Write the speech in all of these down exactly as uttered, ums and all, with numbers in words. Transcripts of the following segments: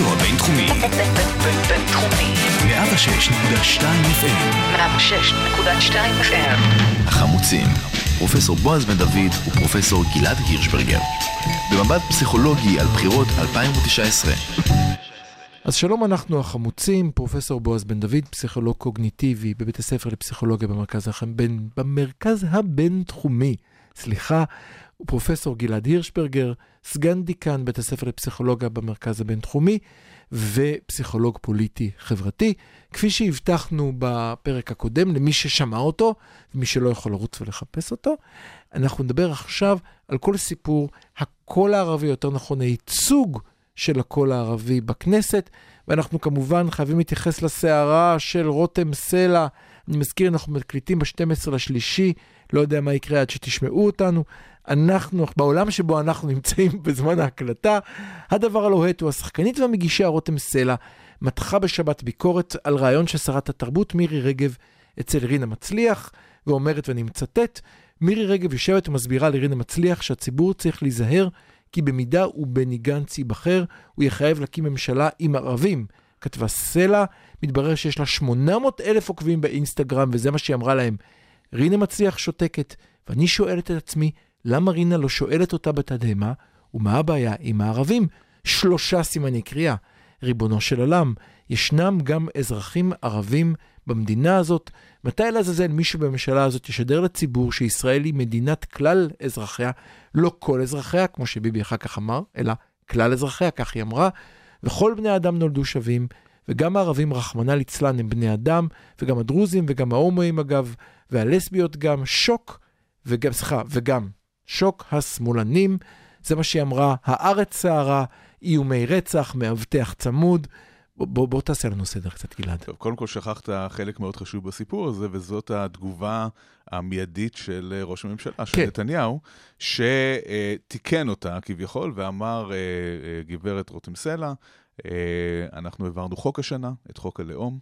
הרדיו הבינתחומי בינתחומי מאה ושש נקודה שתיים אף אם החמוצים, פרופסור בועז בן דוד ופרופסור גלעד הירשברגר, במבט פסיכולוגי על בחירות אלפיים ותשע עשרה. אז שלום, אנחנו החמוצים, פרופסור בועז בן דוד, פסיכולוג קוגניטיבי בבית הספר לפסיכולוגיה במרכז הבין, במרכז הבינתחומי, סליחה, ופרופסור גלעד הירשברגר, סגן דיקן בית הספר לפסיכולוגיה במרכז הבינתחומי ופסיכולוג פוליטי חברתי. כפי שהבטחנו בפרק הקודם, למי ששמע אותו ומי שלא יכול לרוץ ולחפש אותו, אנחנו נדבר עכשיו על כל סיפור הקול הערבי, יותר נכון הייצוג של הקול הערבי בכנסת, ואנחנו כמובן חייבים להתייחס לסערה של רותם סלע. אני מזכיר, אנחנו מקליטים ב-שנים עשר לשלישי, לא יודע מה יקרה עד שתשמעו אותנו. אנחנו, בעולם שבו אנחנו נמצאים בזמן ההקלטה, הדבר הלוהט הוא השחקנית והמגישה רותם סלע מתחה בשבת ביקורת על רעיון ששרת התרבות מירי רגב אצל רינה מצליח, ואומרת, ואני מצטט, מירי רגב יושבת ומסבירה לרינה מצליח שהציבור צריך להיזהר, כי במידה ובני גנץ ייבחר, הוא יחייב להקים ממשלה עם ערבים. כתבה סלע, מתברר שיש לה שמונה מאות אלף עוקבים באינסטגרם, וזה מה שהיא אמרה להם. רינה מצליח שותקת, ואני שואלת את עצמי, למה רינה לא שואלת אותה בתדהמה, ומה הבעיה עם הערבים? שלושה סימני קריאה. ריבונו של עולם, ישנם גם אזרחים ערבים במדינה הזאת. מתי לעזאזל מישהו בממשלה הזאת ישדר לציבור שישראל היא מדינת כלל אזרחיה, לא כל אזרחיה, כמו שביבי אחר כך אמר, אלא כלל אזרחיה, כך היא אמרה, וכל בני האדם נולדו שווים, וגם הערבים רחמנא ליצלן הם בני אדם, וגם הדרוזים, וגם ההומואים אגב, והלסביות גם, שוק, וגם, סליחה, וגם שוק השמאלנים, זה מה שהיא אמרה, הארץ סערה, איומי רצח, מאבטח צמוד. בוא, בוא תעשה לנו סדר קצת, גלעד. טוב, קודם כל שכחת חלק מאוד חשוב בסיפור הזה, וזאת התגובה המיידית של ראש הממשלה, של נתניהו, שתיקן אותה כביכול, ואמר גברת רותם סלע, אנחנו העברנו חוק השנה, את חוק הלאום,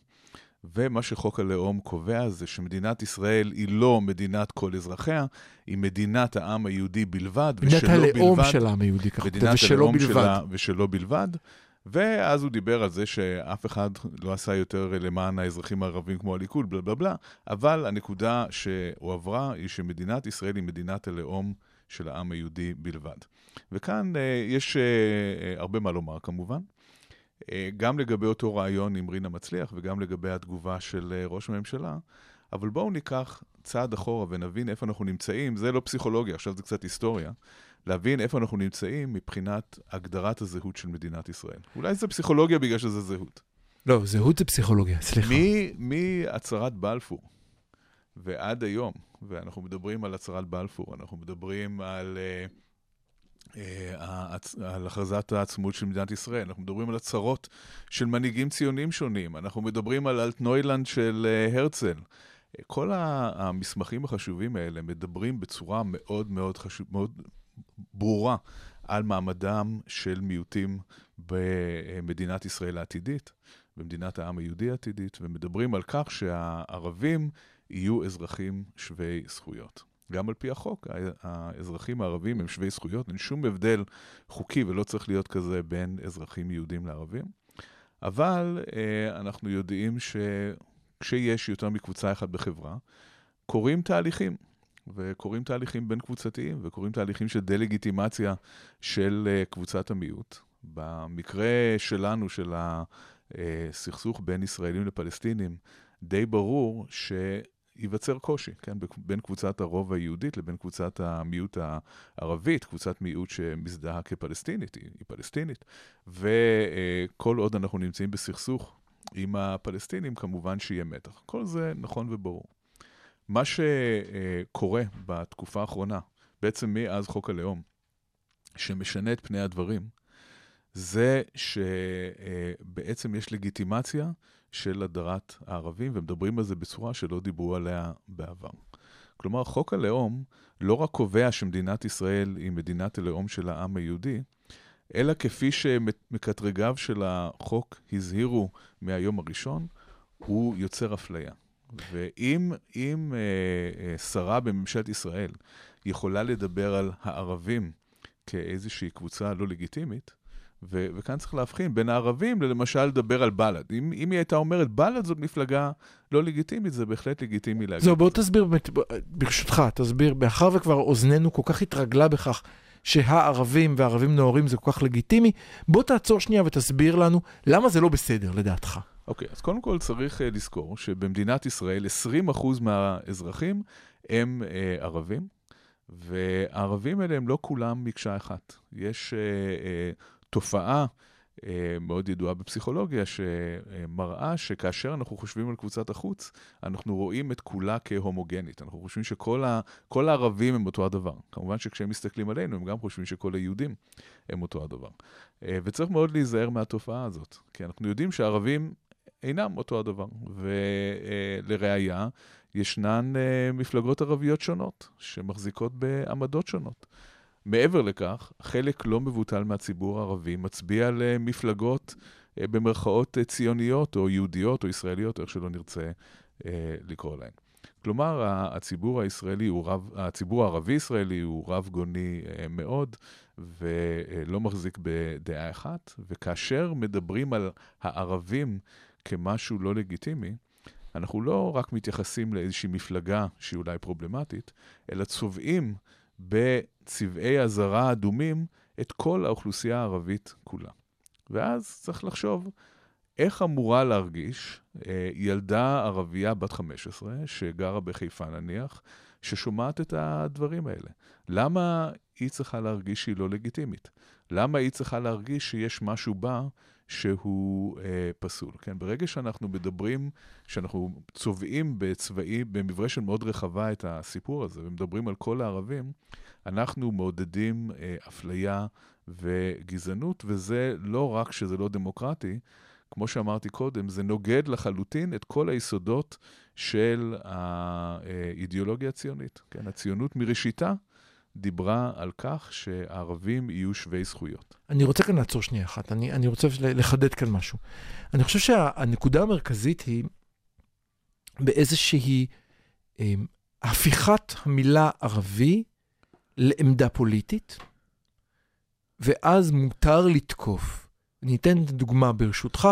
ומה שחוק הלאום קובע זה שמדינת ישראל היא לא מדינת כל אזרחיה, היא מדינת העם היהודי בלבד, מדינת הלאום של העם היהודי, מדינת הלאום שלה ושלו בלבד, ואז הוא דיבר על זה שאף אחד לא עשה יותר למען האזרחים הערבים כמו הליכוד, בלה בלה בלה, אבל הנקודה שהועברה היא שמדינת ישראל היא מדינת הלאום של העם היהודי בלבד. וכאן יש הרבה מה לומר כמובן, גם לגבי אותו רעיון עם רינה מצליח וגם לגבי התגובה של ראש הממשלה, אבל בואו ניקח צעד אחורה ונבין איפה אנחנו נמצאים. זה לא פסיכולוגיה, עכשיו זה קצת היסטוריה, להבין איפה אנחנו נמצאים מבחינת הגדרת הזהות של מדינת ישראל. אולי זה פסיכולוגיה בגלל שזה זהות. לא, זהות זה פסיכולוגיה, סליחה. מהצהרת בלפור ועד היום, ואנחנו מדברים על הצהרת בלפור, אנחנו מדברים על על הכרזת העצמאות של מדינת ישראל, אנחנו מדברים על הצהרות של מנהיגים ציונים שונים, אנחנו מדברים על אלטנוילנד של הרצל. כל המסמכים החשובים האלה מדברים בצורה מאוד מאוד חשוב, מאוד ברורה על מעמדם של מיעוטים במדינת ישראל העתידית, במדינת העם היהודי העתידית, ומדברים על כך שהערבים יהיו אזרחים שווי זכויות. גם על פי החוק, האזרחים הערבים הם שווי זכויות, אין שום הבדל חוקי ולא צריך להיות כזה בין אזרחים יהודים לערבים. אבל אנחנו יודעים שכשיש יותר מקבוצה אחת בחברה, קורים תהליכים, וקורים תהליכים בין קבוצתיים, וקורים תהליכים של דלגיטימציה של קבוצת המיעוט. במקרה שלנו, של הסכסוך בין ישראלים לפלסטינים, די ברור ש... ייווצר קושי, כן, בין קבוצת הרוב היהודית לבין קבוצת המיעוט הערבית, קבוצת מיעוט שמזדהה כפלסטינית, היא פלסטינית, וכל עוד אנחנו נמצאים בסכסוך עם הפלסטינים, כמובן שיהיה מתח. כל זה נכון וברור. מה שקורה בתקופה האחרונה, בעצם מאז חוק הלאום, שמשנה את פני הדברים, זה שבעצם יש לגיטימציה של הדרת הערבים, ומדברים על זה בצורה שלא דיברו עליה בעבר. כלומר, חוק הלאום לא רק קובע שמדינת ישראל היא מדינת הלאום של העם היהודי, אלא כפי שמקטרגיו של החוק הזהירו מהיום הראשון, הוא יוצר אפליה. ואם אם, אה, שרה בממשלת ישראל יכולה לדבר על הערבים כאיזושהי קבוצה לא לגיטימית, ו- וכאן צריך להבחין בין הערבים למשל לדבר על בלד. אם, אם היא הייתה אומרת בלד זאת מפלגה לא לגיטימית, זה בהחלט לגיטימי להגיד. זהו, בוא תסביר, ברשותך, תסביר, מאחר וכבר אוזננו כל כך התרגלה בכך, שהערבים והערבים נאורים זה כל כך לגיטימי, בוא תעצור שנייה ותסביר לנו למה זה לא בסדר לדעתך. אוקיי, אז קודם כל צריך לזכור שבמדינת ישראל עשרים אחוז מהאזרחים הם אה, ערבים, והערבים האלה הם לא כולם מקשה אחת. יש אה, אה, תופעה אה, מאוד ידועה בפסיכולוגיה שמראה שכאשר אנחנו חושבים על קבוצת החוץ, אנחנו רואים את כולה כהומוגנית. אנחנו חושבים שכל ה, כל הערבים הם אותו הדבר. כמובן שכשהם מסתכלים עלינו, הם גם חושבים שכל היהודים הם אותו הדבר. אה, וצריך מאוד להיזהר מהתופעה הזאת, כי אנחנו יודעים שהערבים אינם אותו הדבר. ולראיה, ישנן מפלגות ערביות שונות, שמחזיקות בעמדות שונות. מעבר לכך, חלק לא מבוטל מהציבור הערבי מצביע למפלגות במרכאות ציוניות, או יהודיות, או ישראליות, איך שלא נרצה לקרוא להן. כלומר, הציבור הישראלי הוא רב, הציבור הערבי-ישראלי הוא רב גוני מאוד, ולא מחזיק בדעה אחת, וכאשר מדברים על הערבים כמשהו לא לגיטימי, אנחנו לא רק מתייחסים לאיזושהי מפלגה שהיא אולי פרובלמטית, אלא צובעים בצבעי הזרה האדומים את כל האוכלוסייה הערבית כולה. ואז צריך לחשוב איך אמורה להרגיש ילדה ערבייה בת חמש עשרה, שגרה בחיפה נניח, ששומעת את הדברים האלה. למה היא צריכה להרגיש שהיא לא לגיטימית? למה היא צריכה להרגיש שיש משהו בה שהוא אה, פסול? כן? ברגע שאנחנו מדברים, שאנחנו צובעים בצבעי, במברשת מאוד רחבה את הסיפור הזה, ומדברים על כל הערבים, אנחנו מעודדים אה, אפליה וגזענות, וזה לא רק שזה לא דמוקרטי, כמו שאמרתי קודם, זה נוגד לחלוטין את כל היסודות של האידיאולוגיה הציונית. כן, הציונות מראשיתה דיברה על כך שהערבים יהיו שווי זכויות. אני רוצה כאן לעצור שנייה אחת, אני, אני רוצה לחדד כאן משהו. אני חושב שהנקודה המרכזית היא באיזושהי אה, הפיכת המילה ערבי לעמדה פוליטית, ואז מותר לתקוף. אני אתן דוגמה ברשותך,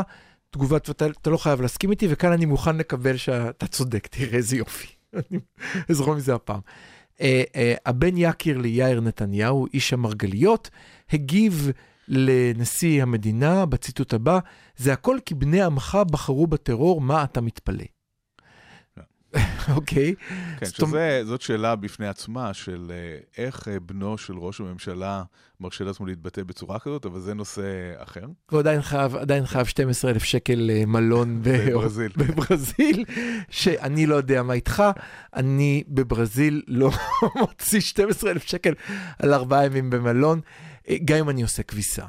תגובה, אתה, אתה לא חייב להסכים איתי, וכאן אני מוכן לקבל שאתה צודק, תראה איזה יופי. אני אזרום מזה הפעם. אה, אה, הבן יקיר ליאיר נתניהו, איש המרגליות, הגיב לנשיא המדינה בציטוט הבא, זה הכל כי בני עמך בחרו בטרור, מה אתה מתפלא? אוקיי. כן, שזאת שאלה בפני עצמה של איך בנו של ראש הממשלה מרשה לעצמו להתבטא בצורה כזאת, אבל זה נושא אחר. ועדיין חייב, עדיין חייב שנים עשר אלף שקל מלון בברזיל. בברזיל, שאני לא יודע מה איתך, אני בברזיל לא מוציא שנים עשר אלף שקל על ארבעה ימים במלון, גם אם אני עושה כביסה.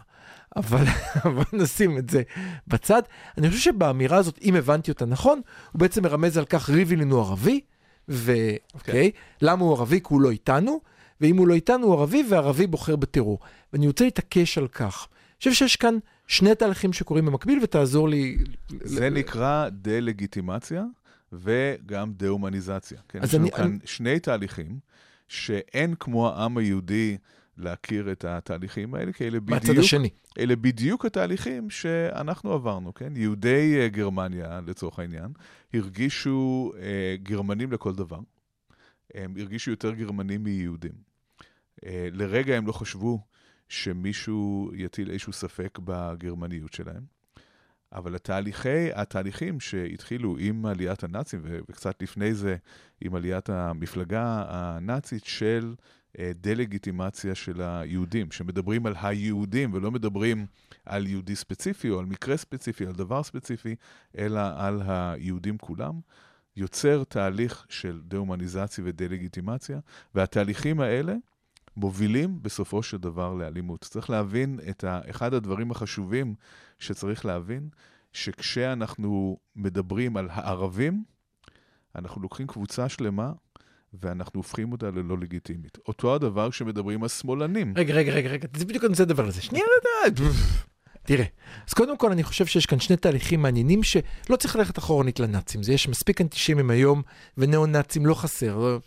אבל, אבל נשים את זה בצד. אני חושב שבאמירה הזאת, אם הבנתי אותה נכון, הוא בעצם מרמז על כך, ריבלין הוא ערבי, ו... אוקיי, למה הוא ערבי? כי הוא לא איתנו, ואם הוא לא איתנו, הוא ערבי, והערבי בוחר בטרור. ואני רוצה להתעקש על כך. אני חושב שיש כאן שני תהליכים שקורים במקביל, ותעזור לי... זה נקרא דה-לגיטימציה, וגם דה-הומניזציה. אז אני... שני תהליכים, שאין כמו העם היהודי... להכיר את התהליכים האלה, כי אלה בדיוק, אלה בדיוק התהליכים שאנחנו עברנו, כן? יהודי גרמניה, לצורך העניין, הרגישו אה, גרמנים לכל דבר. הם הרגישו יותר גרמנים מיהודים. אה, לרגע הם לא חשבו שמישהו יטיל איזשהו ספק בגרמניות שלהם. אבל התהליכי, התהליכים שהתחילו עם עליית הנאצים, וקצת לפני זה עם עליית המפלגה הנאצית של... דה-לגיטימציה של היהודים, שמדברים על היהודים ולא מדברים על יהודי ספציפי או על מקרה ספציפי, על דבר ספציפי, אלא על היהודים כולם, יוצר תהליך של דה-הומניזציה ודה-לגיטימציה, והתהליכים האלה מובילים בסופו של דבר לאלימות. צריך להבין את אחד הדברים החשובים שצריך להבין, שכשאנחנו מדברים על הערבים, אנחנו לוקחים קבוצה שלמה, ואנחנו הופכים אותה ללא לגיטימית. אותו הדבר שמדברים על שמאלנים. רגע, רגע, רגע, רגע, זה בדיוק אני רוצה לדבר על זה. שנייה, תראה, אז קודם כל אני חושב שיש כאן שני תהליכים מעניינים שלא צריך ללכת אחורנית לנאצים, זה יש מספיק אנטישמים היום, ונאו-נאצים לא חסר,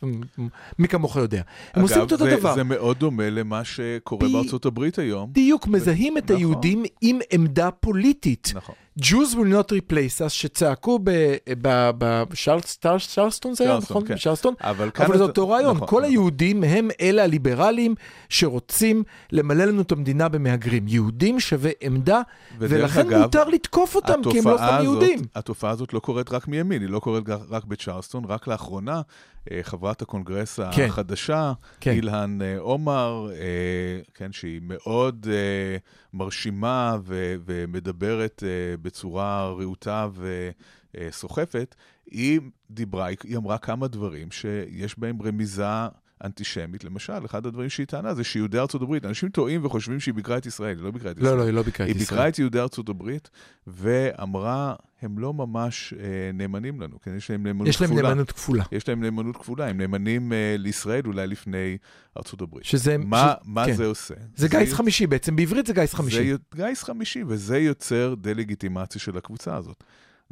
מי כמוך יודע. הם עושים אותו דבר. זה מאוד דומה למה שקורה בארצות הברית היום. דיוק, מזהים את היהודים עם עמדה פוליטית. נכון. Jews will not replace us, שצעקו בשרלסטון זה היה, נכון? בשרלסטון, אבל זה אותו רעיון, כל היהודים הם אלה הליברליים שרוצים למלא לנו את המדינה במהגרים, יהודים שווה עמדה, ולכן מותר לתקוף אותם כי הם לא סתם יהודים. התופעה הזאת לא קורית רק מימין, היא לא קורית רק בצ'רלסטון, רק לאחרונה חברת הקונגרס החדשה, אילן עומר, שהיא מאוד מרשימה ומדברת בצורה רעותה וסוחפת, היא דיברה, היא אמרה כמה דברים שיש בהם רמיזה אנטישמית. למשל, אחד הדברים שהיא טענה זה שיהודי ארצות הברית, אנשים טועים וחושבים שהיא ביקרה את ישראל, היא לא ביקרה את ישראל. לא, לא, היא לא ביקרה את ישראל. היא ביקרה את יהודי ארצות הברית ואמרה, הם לא ממש אה, נאמנים לנו, כן? יש להם נאמנות כפולה. יש להם נאמנות כפולה. יש להם נאמנות כפולה, הם נאמנים אה, לישראל אולי לפני ארצות הברית. שזה, מה, ש... מה כן. זה עושה? זה, זה גיס יוצ... חמישי בעצם, בעברית זה גיס חמישי. זה י... גיס חמישי, וזה יוצר דה-לגיטימציה של הקבוצה הזאת.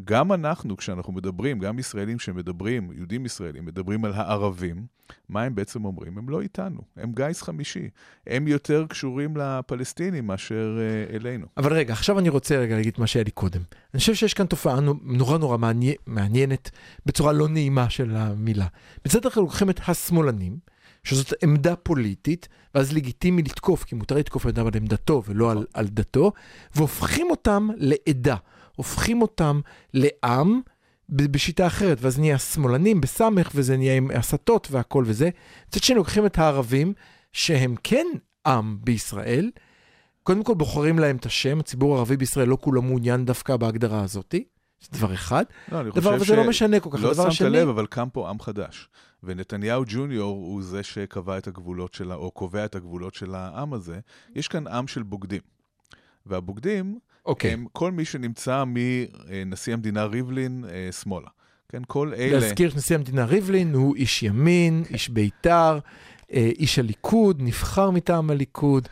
גם אנחנו, כשאנחנו מדברים, גם ישראלים שמדברים, יהודים ישראלים, מדברים על הערבים, מה הם בעצם אומרים? הם לא איתנו, הם גייס חמישי. הם יותר קשורים לפלסטינים מאשר אלינו. אבל רגע, עכשיו אני רוצה רגע להגיד מה שהיה לי קודם. אני חושב שיש כאן תופעה נורא נורא מעניינת, בצורה לא נעימה של המילה. בצד אחר לוקחים את השמאלנים, שזאת עמדה פוליטית, ואז לגיטימי לתקוף, כי מותר לתקוף אדם על עמדתו ולא על, על דתו, והופכים אותם לעדה. הופכים אותם לעם בשיטה אחרת, ואז נהיה שמאלנים בסמך, וזה נהיה עם הסתות והכל וזה. מצד שני, לוקחים את הערבים, שהם כן עם בישראל, קודם כל בוחרים להם את השם, הציבור הערבי בישראל לא כולו מעוניין דווקא בהגדרה הזאת, זה דבר אחד, לא, דבר וזה ש... לא משנה כל כך, לא דבר השני. לא שמת לב, אבל קם פה עם חדש, ונתניהו ג'וניור הוא זה שקבע את הגבולות שלה, או קובע את הגבולות של העם הזה, יש כאן עם של בוגדים, והבוגדים, Okay. הם, כל מי שנמצא מנשיא המדינה ריבלין שמאלה. כן, כל אלה... להזכיר שנשיא המדינה ריבלין הוא איש ימין, okay. איש ביתר, איש הליכוד, נבחר מטעם הליכוד,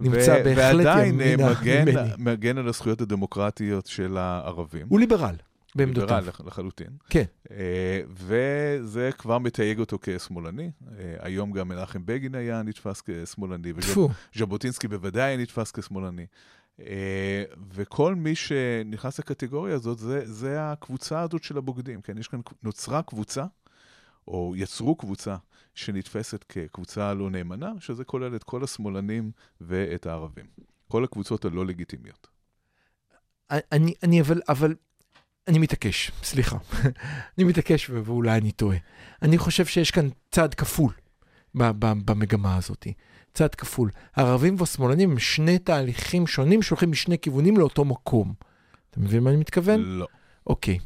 נמצא ו- בהחלט ימינה מגן, ממני. ועדיין מגן על הזכויות הדמוקרטיות של הערבים. הוא ליברל. ליברל לח, לחלוטין. כן. אה, וזה כבר מתייג אותו כשמאלני. אה, היום גם מנחם בגין היה נתפס כשמאלני. וז'בוטינסקי בוודאי נתפס כשמאלני. וכל מי שנכנס לקטגוריה הזאת, זה, זה הקבוצה הזאת של הבוגדים. כן, יש כאן, נוצרה קבוצה, או יצרו קבוצה, שנתפסת כקבוצה לא נאמנה, שזה כולל את כל השמאלנים ואת הערבים. כל הקבוצות הלא לגיטימיות. אני, אני, אבל, אבל, אני מתעקש, סליחה. אני מתעקש, ואולי אני טועה. אני חושב שיש כאן צעד כפול במגמה הזאת. צעד כפול. הערבים והשמאלנים הם שני תהליכים שונים שהולכים משני כיוונים לאותו מקום. אתה מבין מה אני מתכוון? לא. אוקיי.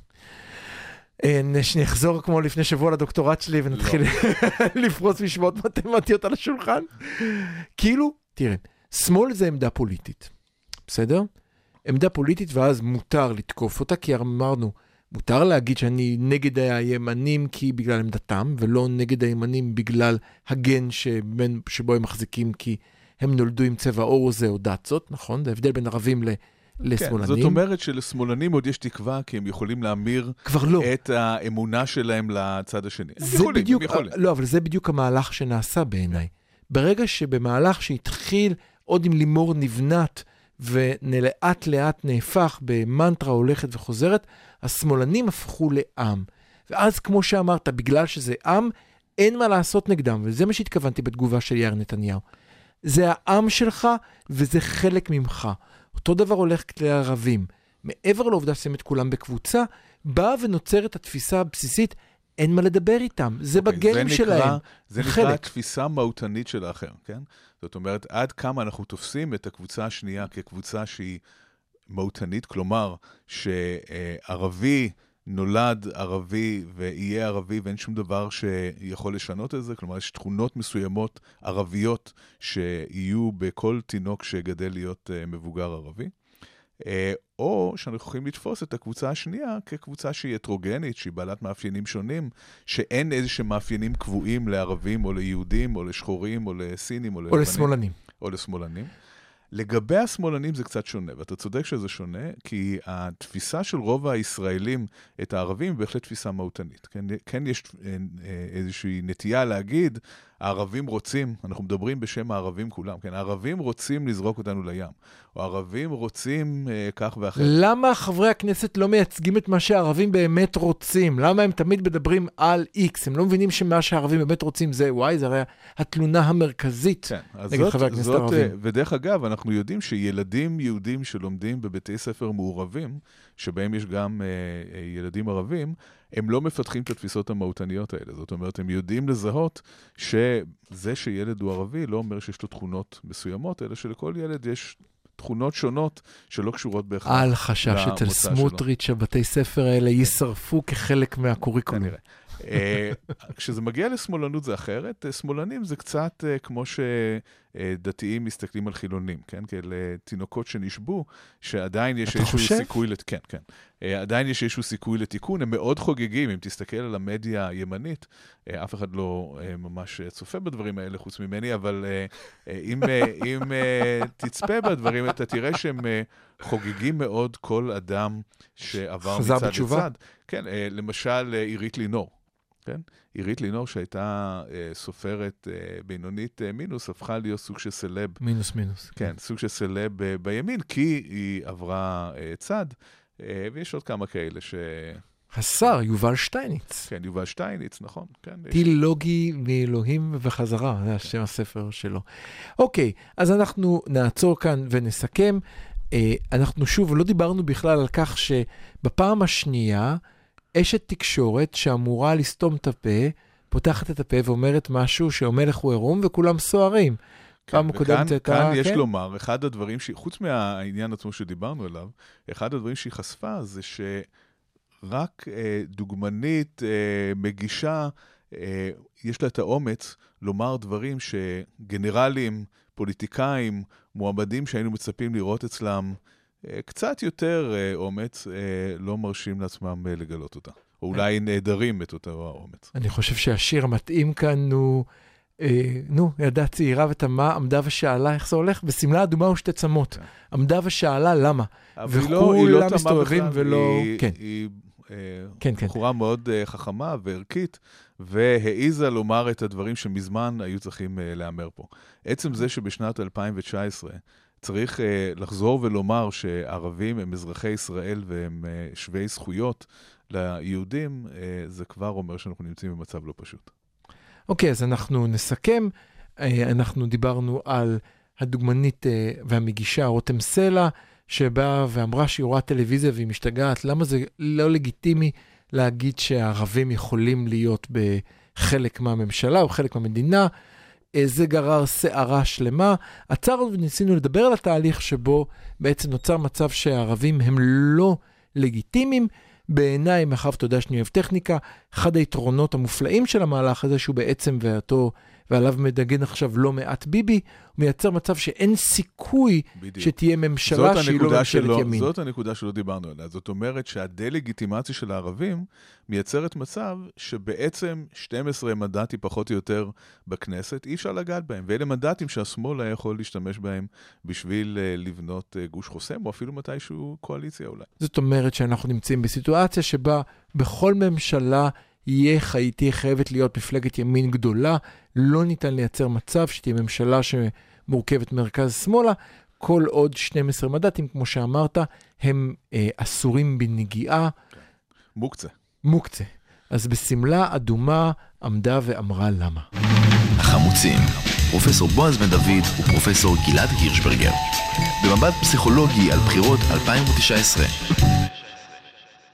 שנחזור כמו לפני שבוע לדוקטורט שלי ונתחיל לפרוס משוואות מתמטיות על השולחן. כאילו, תראה, שמאל זה עמדה פוליטית. בסדר? עמדה פוליטית ואז מותר לתקוף אותה, כי אמרנו, מותר להגיד שאני נגד הימנים כי בגלל עמדתם, ולא נגד הימנים בגלל הגן שבו הם מחזיקים, כי הם נולדו עם צבע אור זה או דת זאת, נכון? זה הבדל בין ערבים ל... לשמאלנים. זאת אומרת שלשמאלנים עוד יש תקווה, כי הם יכולים להמיר את האמונה שלהם לצד השני. זה בדיוק, לא, אבל זה בדיוק המהלך שנעשה בעיניי. ברגע שבמהלך שהתחיל עוד עם לימור נבנת, ולאט לאט נהפך במנטרה הולכת וחוזרת, השמאלנים הפכו לעם. ואז כמו שאמרת, בגלל שזה עם, אין מה לעשות נגדם, וזה מה שהתכוונתי בתגובה של יאיר נתניהו. זה העם שלך, וזה חלק ממך. אותו דבר הולך כלי הערבים. מעבר לעובדה ששים את כולם בקבוצה, באה ונוצרת התפיסה הבסיסית, אין מה לדבר איתם, זה okay, בגנים שלהם. זה נקרא תפיסה מהותנית של האחר, כן? זאת אומרת, עד כמה אנחנו תופסים את הקבוצה השנייה כקבוצה שהיא מהותנית, כלומר, שערבי נולד ערבי ויהיה ערבי, ואין שום דבר שיכול לשנות את זה, כלומר, יש תכונות מסוימות ערביות שיהיו בכל תינוק שגדל להיות מבוגר ערבי. או שאנחנו יכולים לתפוס את הקבוצה השנייה כקבוצה שהיא הטרוגנית, שהיא בעלת מאפיינים שונים, שאין איזושהי מאפיינים קבועים לערבים או ליהודים או לשחורים או לסינים או, או לשמאלנים. או לשמאלנים. לגבי השמאלנים זה קצת שונה, ואתה צודק שזה שונה, כי התפיסה של רוב הישראלים את הערבים בהחלט תפיסה מהותנית. כן, כן יש איזושהי נטייה להגיד, הערבים רוצים, אנחנו מדברים בשם הערבים כולם, כן, הערבים רוצים לזרוק אותנו לים, או הערבים רוצים אה, כך ואחר. למה חברי הכנסת לא מייצגים את מה שהערבים באמת רוצים? למה הם תמיד מדברים על איקס? הם לא מבינים שמה שהערבים באמת רוצים זה וואי, זה הרי התלונה המרכזית כן, נגד זאת, חברי הכנסת הערבים. ודרך אגב, אנחנו יודעים שילדים יהודים שלומדים בבתי ספר מעורבים, שבהם יש גם אה, ילדים ערבים, הם לא מפתחים את התפיסות המהותניות האלה. זאת אומרת, הם יודעים לזהות שזה שילד הוא ערבי לא אומר שיש לו תכונות מסוימות, אלא שלכל ילד יש תכונות שונות שלא קשורות בהכרח. אל חשש אצל סמוטריץ' בתי ספר האלה יישרפו כחלק מהקוריקולום. כשזה מגיע לשמאלנות זה אחרת, שמאלנים זה קצת כמו שדתיים מסתכלים על חילונים, כן? כאלה תינוקות שנשבו, שעדיין יש איזשהו סיכוי, כן, כן. עדיין יש איזשהו סיכוי לתיקון, הם מאוד חוגגים, אם תסתכל על המדיה הימנית, אף אחד לא ממש צופה בדברים האלה חוץ ממני, אבל אם, אם תצפה בדברים, אתה תראה שהם חוגגים מאוד כל אדם שעבר מצד לצד. כן, למשל עירית לינור. כן? עירית לינור שהייתה אה, סופרת אה, בינונית אה, מינוס, הפכה להיות סוג של סלב. מינוס מינוס. כן, כן. סוג של סלב אה, בימין, כי היא עברה אה, צד, אה, ויש עוד כמה כאלה ש... השר, יובל שטייניץ. כן, יובל שטייניץ, נכון. כן, תילוגי יש... מאלוהים וחזרה, זה השם הספר שלו. אוקיי, אז אנחנו נעצור כאן ונסכם. אה, אנחנו שוב לא דיברנו בכלל על כך שבפעם השנייה... אשת תקשורת שאמורה לסתום את הפה, פותחת את הפה ואומרת משהו שהמלך הוא עירום וכולם סוערים. כן, וכאן כאן כאן יש לומר, אחד הדברים, חוץ מהעניין עצמו שדיברנו עליו, אחד הדברים שהיא חשפה זה שרק אה, דוגמנית אה, מגישה, אה, יש לה את האומץ לומר דברים שגנרלים, פוליטיקאים, מועמדים שהיינו מצפים לראות אצלם, קצת יותר אומץ, לא מרשים לעצמם לגלות אותה. או אולי נהדרים את אותה האומץ. אני חושב שהשיר המתאים כאן הוא, נו, ידה צעירה ותמה, עמדה ושאלה, איך זה הולך? בשמלה אדומה ושתי צמות. עמדה ושאלה, למה? וכולם מסתובבים ולא... היא בחורה מאוד חכמה וערכית, והעיזה לומר את הדברים שמזמן היו צריכים לאמר פה. עצם זה שבשנת אלפיים תשע עשרה, צריך uh, לחזור ולומר שערבים הם אזרחי ישראל והם uh, שווי זכויות ליהודים, uh, זה כבר אומר שאנחנו נמצאים במצב לא פשוט. אוקיי, okay, אז אנחנו נסכם. Uh, אנחנו דיברנו על הדוגמנית uh, והמגישה רותם סלע, שבאה ואמרה שהיא רואה טלוויזיה והיא משתגעת. למה זה לא לגיטימי להגיד שהערבים יכולים להיות בחלק מהממשלה או חלק מהמדינה? זה גרר שערה שלמה. עצרנו וניסינו לדבר על התהליך שבו בעצם נוצר מצב שהערבים הם לא לגיטימיים. בעיניי, מאחר תודה שאני אוהב טכניקה, אחד היתרונות המופלאים של המהלך הזה, שהוא בעצם ואתו, ועליו מדגן עכשיו לא מעט ביבי, מייצר מצב שאין סיכוי בדיוק. שתהיה ממשלה שהיא לא ממשלת ימין. זאת הנקודה שלא דיברנו עליה. זאת אומרת שהדה-לגיטימציה של הערבים מייצרת מצב שבעצם שנים עשר מנדטים פחות או יותר בכנסת אי אפשר לגעת בהם. ואלה מנדטים שהשמאל היה יכול להשתמש בהם בשביל לבנות גוש חוסם, או אפילו מתישהו קואליציה אולי. זאת אומרת שאנחנו נמצאים בסיטואציה שבה בכל ממשלה יהיה חייתי חייבת להיות מפלגת ימין גדולה, לא ניתן לייצר מצב שתהיה ממשלה שמורכבת מרכז שמאלה, כל עוד שנים עשר מנדטים, כמו שאמרת, הם אה, אסורים בנגיעה. מוקצה. מוקצה. אז בשמלה אדומה עמדה ואמרה למה. החמוצים, פרופסור בועז בן דוד ופרופסור גלעד הירשברגר. במבט פסיכולוגי על בחירות אלפיים תשע עשרה.